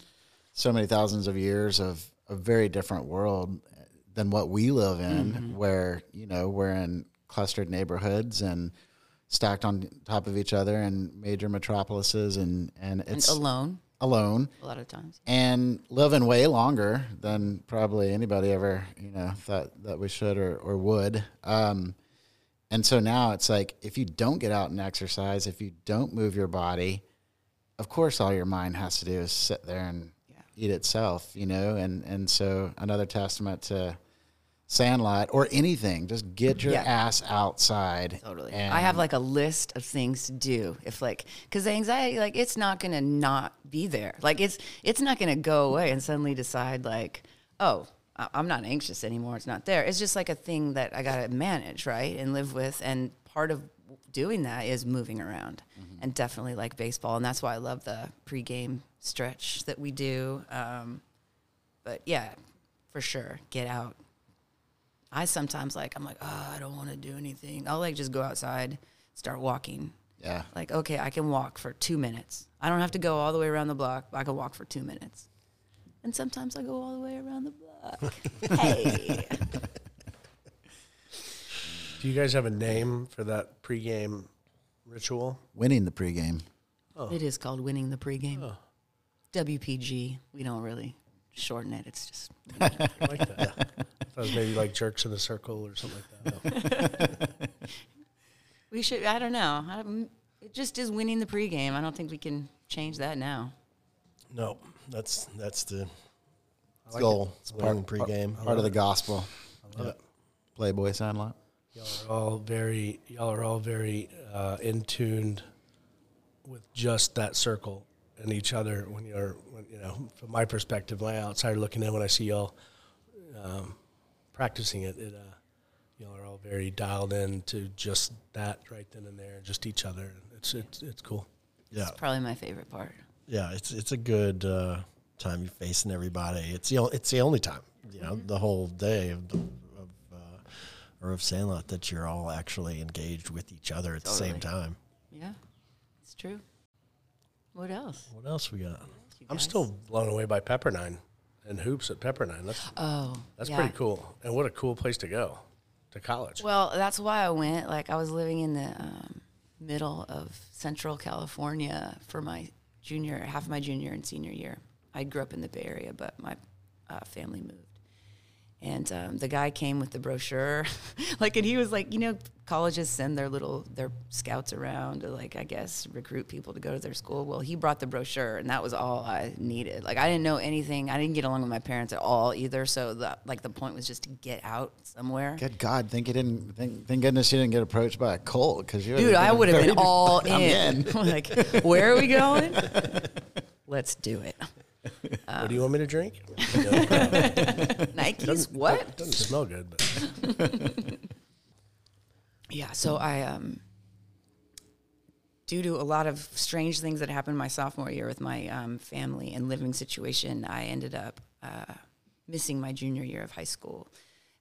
so many thousands of years of a very different world than what we live in mm-hmm. where, you know, we're in clustered neighborhoods and stacked on top of each other in major metropolises and, and it's and alone. Alone a lot of times and living way longer than probably anybody ever, you know, thought that we should or, or would. Um, and so now it's like, if you don't get out and exercise, if you don't move your body, of course, all your mind has to do is sit there and yeah. eat itself, you know? And, and so another testament to Sandlot or anything, just get your yeah. ass outside. Totally. I have like a list of things to do if like, cause the anxiety, like it's not going to not be there. Like it's, it's not going to go away and suddenly decide like, oh, I'm not anxious anymore. It's not there. It's just like a thing that I got to manage. Right. And live with. And part of doing that is moving around mm-hmm. and definitely like baseball. And that's why I love the pregame stretch that we do. Um, but yeah, for sure. Get out. I sometimes, like, I'm like, oh, I don't want to do anything. I'll, like, just go outside, start walking. Yeah. Like, okay, I can walk for two minutes. I don't have to go all the way around the block. I can walk for two minutes. And sometimes I go all the way around the block. Hey. Do you guys have a name for that pregame ritual? Winning the pregame. Oh. It is called winning the pregame. Oh. W P G. We don't really shorten it. It's just. I like that. Yeah. I was maybe like jerks in a circle or something like that. No. We should, I don't know. I, it just is winning the pregame. I don't think we can change that now. No, that's that's the like goal. It. It's part, winning pregame. Part, part of the gospel. I love yeah. it. Playboy Sandlot. Y'all are all very, y'all are all very uh, in tuned with just that circle and each other. When you're, when, you know, from my perspective, my outsider looking in, when I see y'all. Um, Practicing it, it uh, you know, are all very dialed in to just that right then and there, just each other. It's it's it's cool. Yeah, it's probably my favorite part. Yeah, it's it's a good uh, time. You're facing everybody. It's the only, it's the only time, you know, mm-hmm. the whole day of, the, of uh, or of Sandlot that you're all actually engaged with each other at totally. The same time. Yeah, it's true. What else? What else we got? Else I'm still blown away by Pepperdine. And hoops at Pepperdine. That's, oh, that's yeah. pretty cool. And what a cool place to go to college. Well, that's why I went. Like, I was living in the um, middle of Central California for my junior, half my junior and senior year. I grew up in the Bay Area, but my uh, family moved. And um, the guy came with the brochure. like, and he was like, you know, colleges send their little, their scouts around to, like, I guess, recruit people to go to their school. Well, he brought the brochure, and that was all I needed. Like, I didn't know anything. I didn't get along with my parents at all either. So, the, like, the point was just to get out somewhere. Good God. Thank you didn't, thank, thank goodness you didn't get approached by a cold. Cause you Dude, I would have been all in. in. like, where are we going? Let's do it. Um, what do you want me to drink? Nikes? Doesn't, what? Doesn't smell good. But. yeah, so I, um, due to a lot of strange things that happened my sophomore year with my um, family and living situation, I ended up uh, missing my junior year of high school,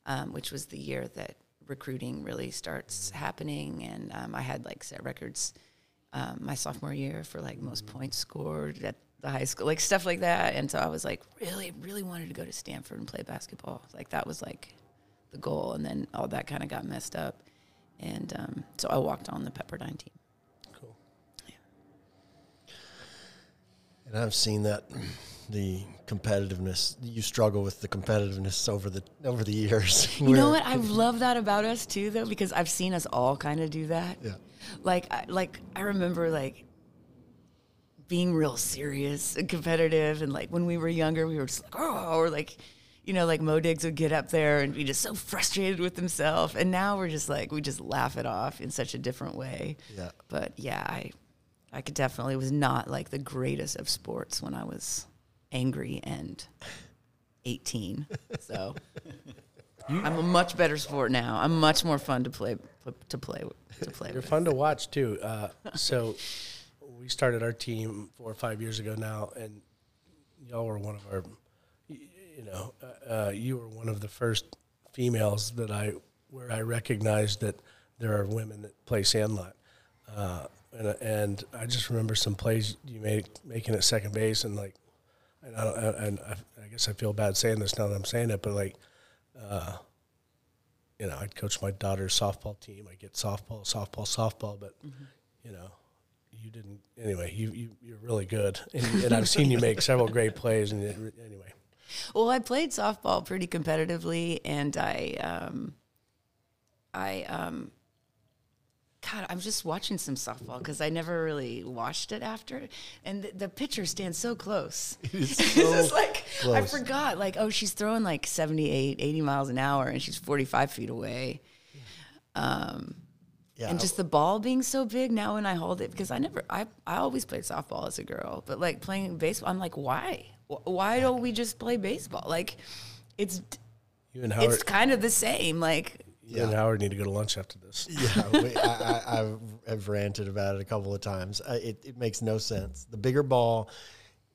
um, which was the year that recruiting really starts happening. And um, I had, like, set records um, my sophomore year for, like, most points scored at the high school, like stuff like that. And so I was like, really, really wanted to go to Stanford and play basketball. Like that was like the goal. And then all that kind of got messed up. And um, so I walked on the Pepperdine team. Cool. Yeah. And I've seen that, the competitiveness. You struggle with the competitiveness over the over the years. You know what? I love that about us too, though, because I've seen us all kind of do that. Yeah. Like, I, like I remember, like, being real serious and competitive. And, like, when we were younger, we were just like, oh, or, like, you know, like Mo Diggs would get up there and be just so frustrated with himself. And now we're just like, we just laugh it off in such a different way. Yeah. But, yeah, I I could definitely was not, like, the greatest of sports when I was angry and eighteen. So I'm a much better sport now. I'm much more fun to play to play, to play You're with. You're fun to watch, too. Uh, so we started our team four or five years ago now, and y'all were one of our – You know, uh, you were one of the first females that I, where I recognized that there are women that play Sandlot, uh, and and I just remember some plays you made making at second base, and like, and I, don't, and I, I guess I feel bad saying this now that I'm saying it, but like, uh, you know, I coach my daughter's softball team. I get softball, softball, softball, but mm-hmm. you know. You didn't anyway. You, you you're really good, and, and I've seen you make several great plays. And it, anyway. Well, I played softball pretty competitively, and I, um, I, um, God, I'm just watching some softball because I never really watched it after, and th- the pitcher stands so close. It's so it's like close. I forgot, like, oh, she's throwing like seventy-eight, eighty miles an hour, and she's forty-five feet away. Um, yeah, and just the ball being so big now when I hold it, because I never, I, I always played softball as a girl, but like playing baseball, I'm like, why? Why don't we just play baseball? Like, it's you and Howard, it's kind of the same. Like, you yeah. and Howard need to go to lunch after this. Yeah, we, I, I, I've, I've ranted about it a couple of times. Uh, it, it makes no sense. The bigger ball,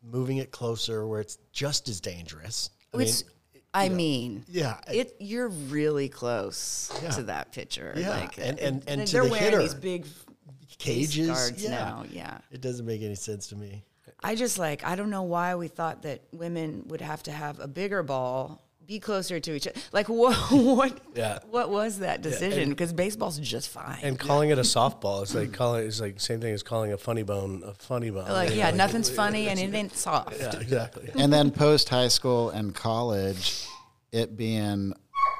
moving it closer where it's just as dangerous. I Which, mean, it, I know, mean, yeah, it. You're really close yeah. to that pitcher. Yeah, like, and, and, and, and to they're the wearing hitter. These big cages guards yeah. now. Yeah, it doesn't make any sense to me. I just, like, I don't know why we thought that women would have to have a bigger ball, be closer to each other. Like, what what, yeah. what was that decision? Because yeah, baseball's just fine. And calling yeah. it a softball is like calling it's like same thing as calling a funny bone a funny bone. Like, yeah, like, nothing's funny and anything's soft. Yeah, exactly. And then post high school and college, it being,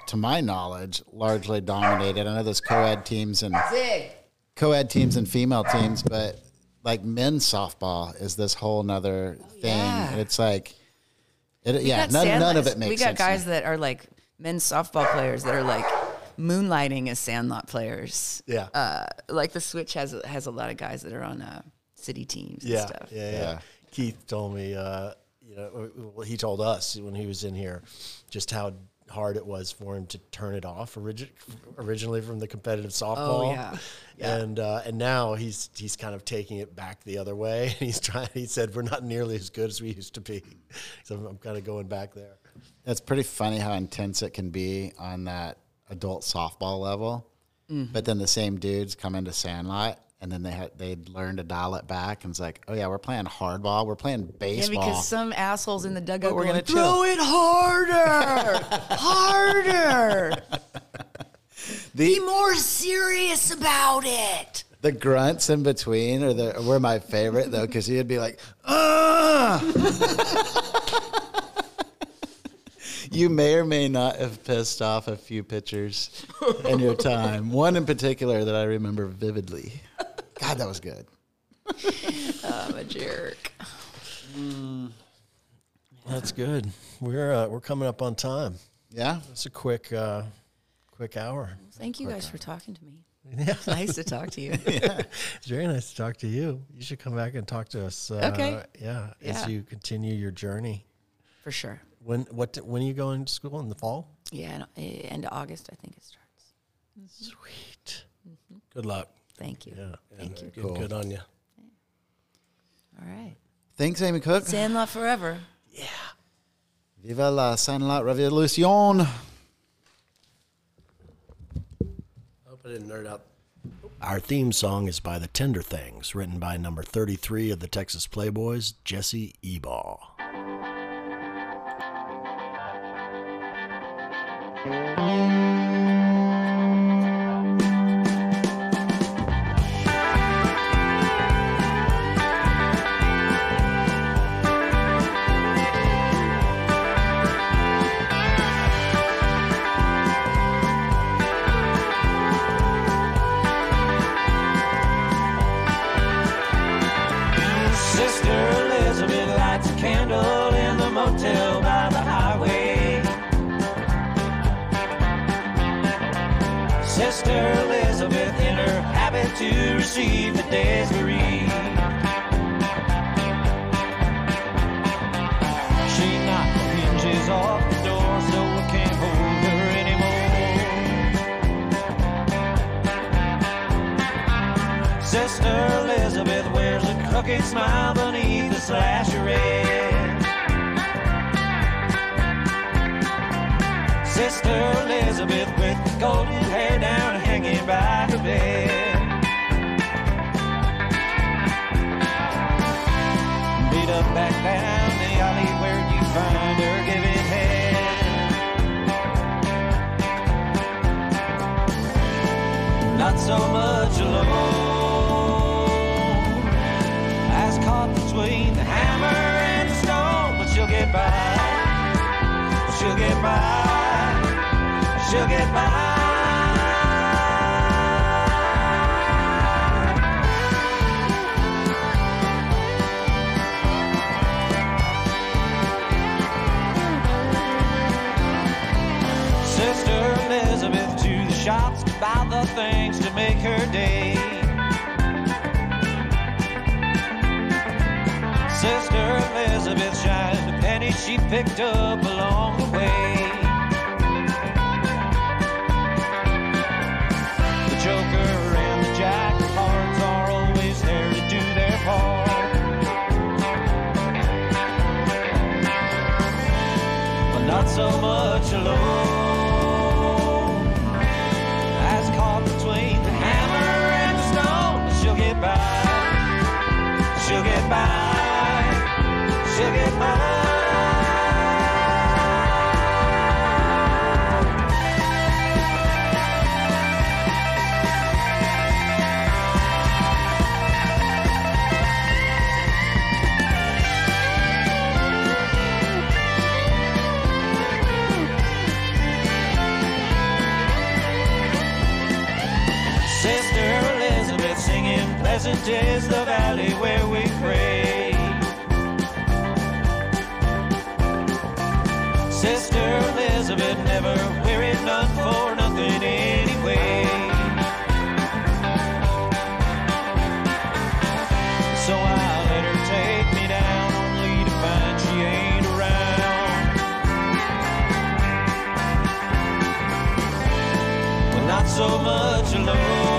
to my knowledge, largely dominated. I know there's co-ed teams and Zig. co-ed teams and female teams, but like men's softball is this whole nother oh, thing. Yeah. It's like, it, yeah, none, none of it makes sense. We got sense guys that are like men's softball players that are like moonlighting as Sandlot players. Yeah. Uh, like the Switch has has a lot of guys that are on uh, city teams and yeah, stuff. Yeah, yeah, yeah. Keith told me, uh, you know, well, he told us when he was in here just how hard it was for him to turn it off origi- originally from the competitive softball. Oh, yeah. Yeah. And uh, and now he's he's kind of taking it back the other way. And he's trying. He said we're not nearly as good as we used to be. So I'm, I'm kind of going back there. It's pretty funny how intense it can be on that adult softball level. Mm-hmm. But then the same dudes come into Sandlot, and then they ha- they learn to dial it back. And it's like, oh yeah, we're playing hardball. We're playing baseball. Yeah, because some assholes in the dugout were going to throw it harder, harder. The, be more serious about it. The grunts in between are the were my favorite though, because he'd be like, "Ah!" You may or may not have pissed off a few pitchers in your time. One in particular that I remember vividly. God, that was good. I'm a jerk. Mm, that's good. We're uh, we're coming up on time. Yeah, that's a quick. Uh, Quick hour. Well, thank you Quick guys hour. for talking to me. Yeah. It's nice to talk to you. Yeah. It's very nice to talk to you. You should come back and talk to us. Uh, okay. Yeah, yeah. As you continue your journey. For sure. When what? When are you going to school? In the fall? Yeah, end of August, I think it starts. Mm-hmm. Sweet. Mm-hmm. Good luck. Thank you. Yeah. Thank and, you. Uh, cool. Good on you. Yeah. All right. Thanks, Amy Cook. Sandlot forever. Yeah. Viva la Sandlot Revolution. I didn't nerd out. Our theme song is by the Tender Things, written by number thirty-three of the Texas Playboys, Jesse Ebaugh. to receive the desiree. She knocked the hinges off the door, so I can't hold her anymore. Sister Elizabeth wears a crooked smile beneath the slasherette. Sister Elizabeth with the golden hair down hanging by her bed. Beat up back down the alley where you find her giving head. Not so much alone, as caught between the hammer and the stone, but she'll get by, she'll get by. She'll get by. Sister Elizabeth to the shops to buy the things to make her day. Sister Elizabeth shined the penny she picked up along the way. Joker and the Jack of Hearts are always there to do their part. But not so much alone, as caught between the hammer and the stone. She'll get by, she'll get by, she'll get by. Pleasant is the valley where we pray. Sister Elizabeth never wearied, none for nothing anyway. So I let her take me down, only to find she ain't around. But not so much alone,